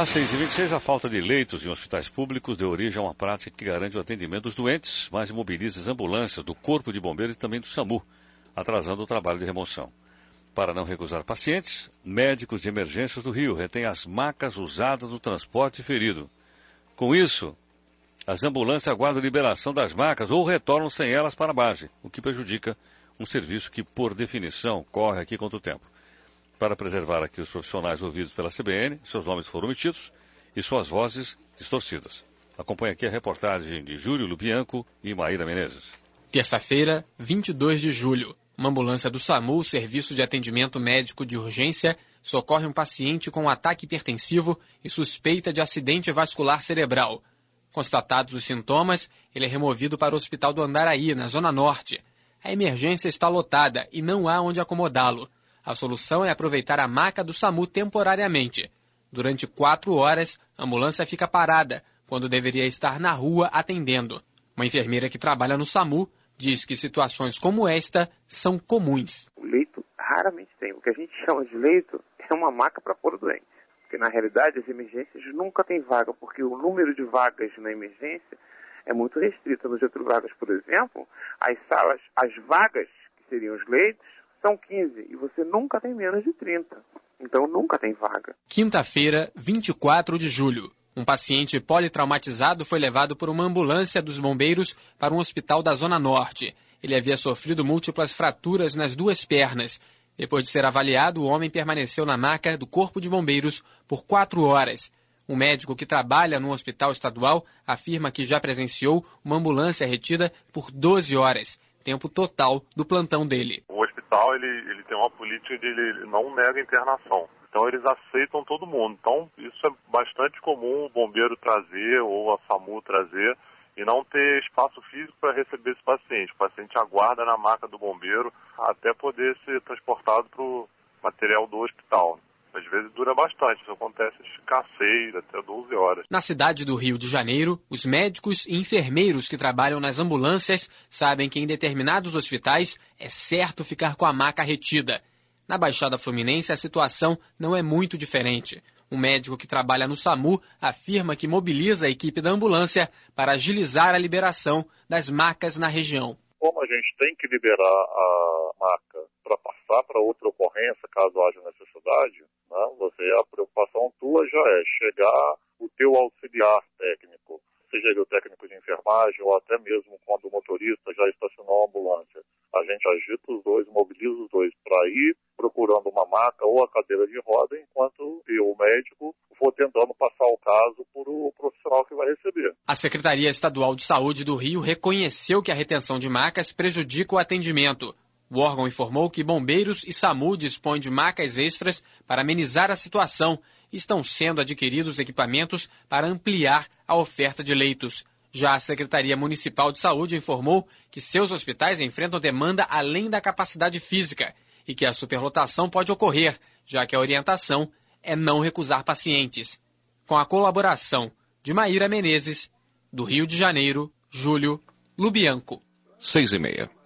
Às 6h26, a falta de leitos em hospitais públicos deu origem a uma prática que garante o atendimento dos doentes, mas imobiliza as ambulâncias do Corpo de Bombeiros e também do SAMU, atrasando o trabalho de remoção. Para não recusar pacientes, médicos de emergências do Rio retêm as macas usadas no transporte ferido. Com isso, as ambulâncias aguardam a liberação das macas ou retornam sem elas para a base, o que prejudica um serviço que, por definição, corre aqui contra o tempo. Para preservar aqui os profissionais ouvidos pela CBN, seus nomes foram omitidos e suas vozes distorcidas. Acompanhe aqui a reportagem de Júlio Lubianco e Maíra Menezes. Terça-feira, 22 de julho. Uma ambulância do SAMU, Serviço de Atendimento Médico de Urgência, socorre um paciente com um ataque hipertensivo e suspeita de acidente vascular cerebral. Constatados os sintomas, ele é removido para o Hospital do Andaraí, na Zona Norte. A emergência está lotada e não há onde acomodá-lo. A solução é aproveitar a maca do SAMU temporariamente. Durante 4 horas, a ambulância fica parada, quando deveria estar na rua atendendo. Uma enfermeira que trabalha no SAMU diz que situações como esta são comuns. O leito raramente tem. O que a gente chama de leito é uma maca para pôr o doente. Porque, na realidade, as emergências nunca têm vaga, porque o número de vagas na emergência é muito restrito. No Getúlio Vargas, por exemplo, as salas, as vagas, que seriam os leitos, são 15 e você nunca tem menos de 30. Então nunca tem vaga. Quinta-feira, 24 de julho. Um paciente politraumatizado foi levado por uma ambulância dos bombeiros para um hospital da Zona Norte. Ele havia sofrido múltiplas fraturas nas 2 pernas. Depois de ser avaliado, o homem permaneceu na maca do Corpo de Bombeiros por 4 horas. Um médico que trabalha num hospital estadual afirma que já presenciou uma ambulância retida por 12 horas, tempo total do plantão dele. O hospital ele tem uma política de ele não nega internação. Então eles aceitam todo mundo. Então isso é bastante comum o bombeiro trazer ou a SAMU trazer e não ter espaço físico para receber esse paciente. O paciente aguarda na maca do bombeiro até poder ser transportado para o material do hospital. Às vezes dura bastante, isso acontece de canseira até 12 horas. Na cidade do Rio de Janeiro, os médicos e enfermeiros que trabalham nas ambulâncias sabem que em determinados hospitais é certo ficar com a maca retida. Na Baixada Fluminense, a situação não é muito diferente. Um médico que trabalha no SAMU afirma que mobiliza a equipe da ambulância para agilizar a liberação das macas na região. Como a gente tem que liberar a maca para passar para outra ocorrência, caso haja necessidade, né, a preocupação tua já é chegar o teu auxiliar técnico, seja ele o técnico de enfermagem ou até mesmo quando o motorista já estacionou a ambulância. A gente agita os dois, mobiliza os dois para ir procurando uma maca ou a cadeira de roda, enquanto eu, o médico, vou tentando passar o caso por o profissional que vai receber. A Secretaria Estadual de Saúde do Rio reconheceu que a retenção de macas prejudica o atendimento. O órgão informou que bombeiros e SAMU dispõem de macas extras para amenizar a situação e estão sendo adquiridos equipamentos para ampliar a oferta de leitos. Já a Secretaria Municipal de Saúde informou que seus hospitais enfrentam demanda além da capacidade física e que a superlotação pode ocorrer, já que a orientação é não recusar pacientes. Com a colaboração de Maíra Menezes, do Rio de Janeiro, Júlio Lubianco. 6h30.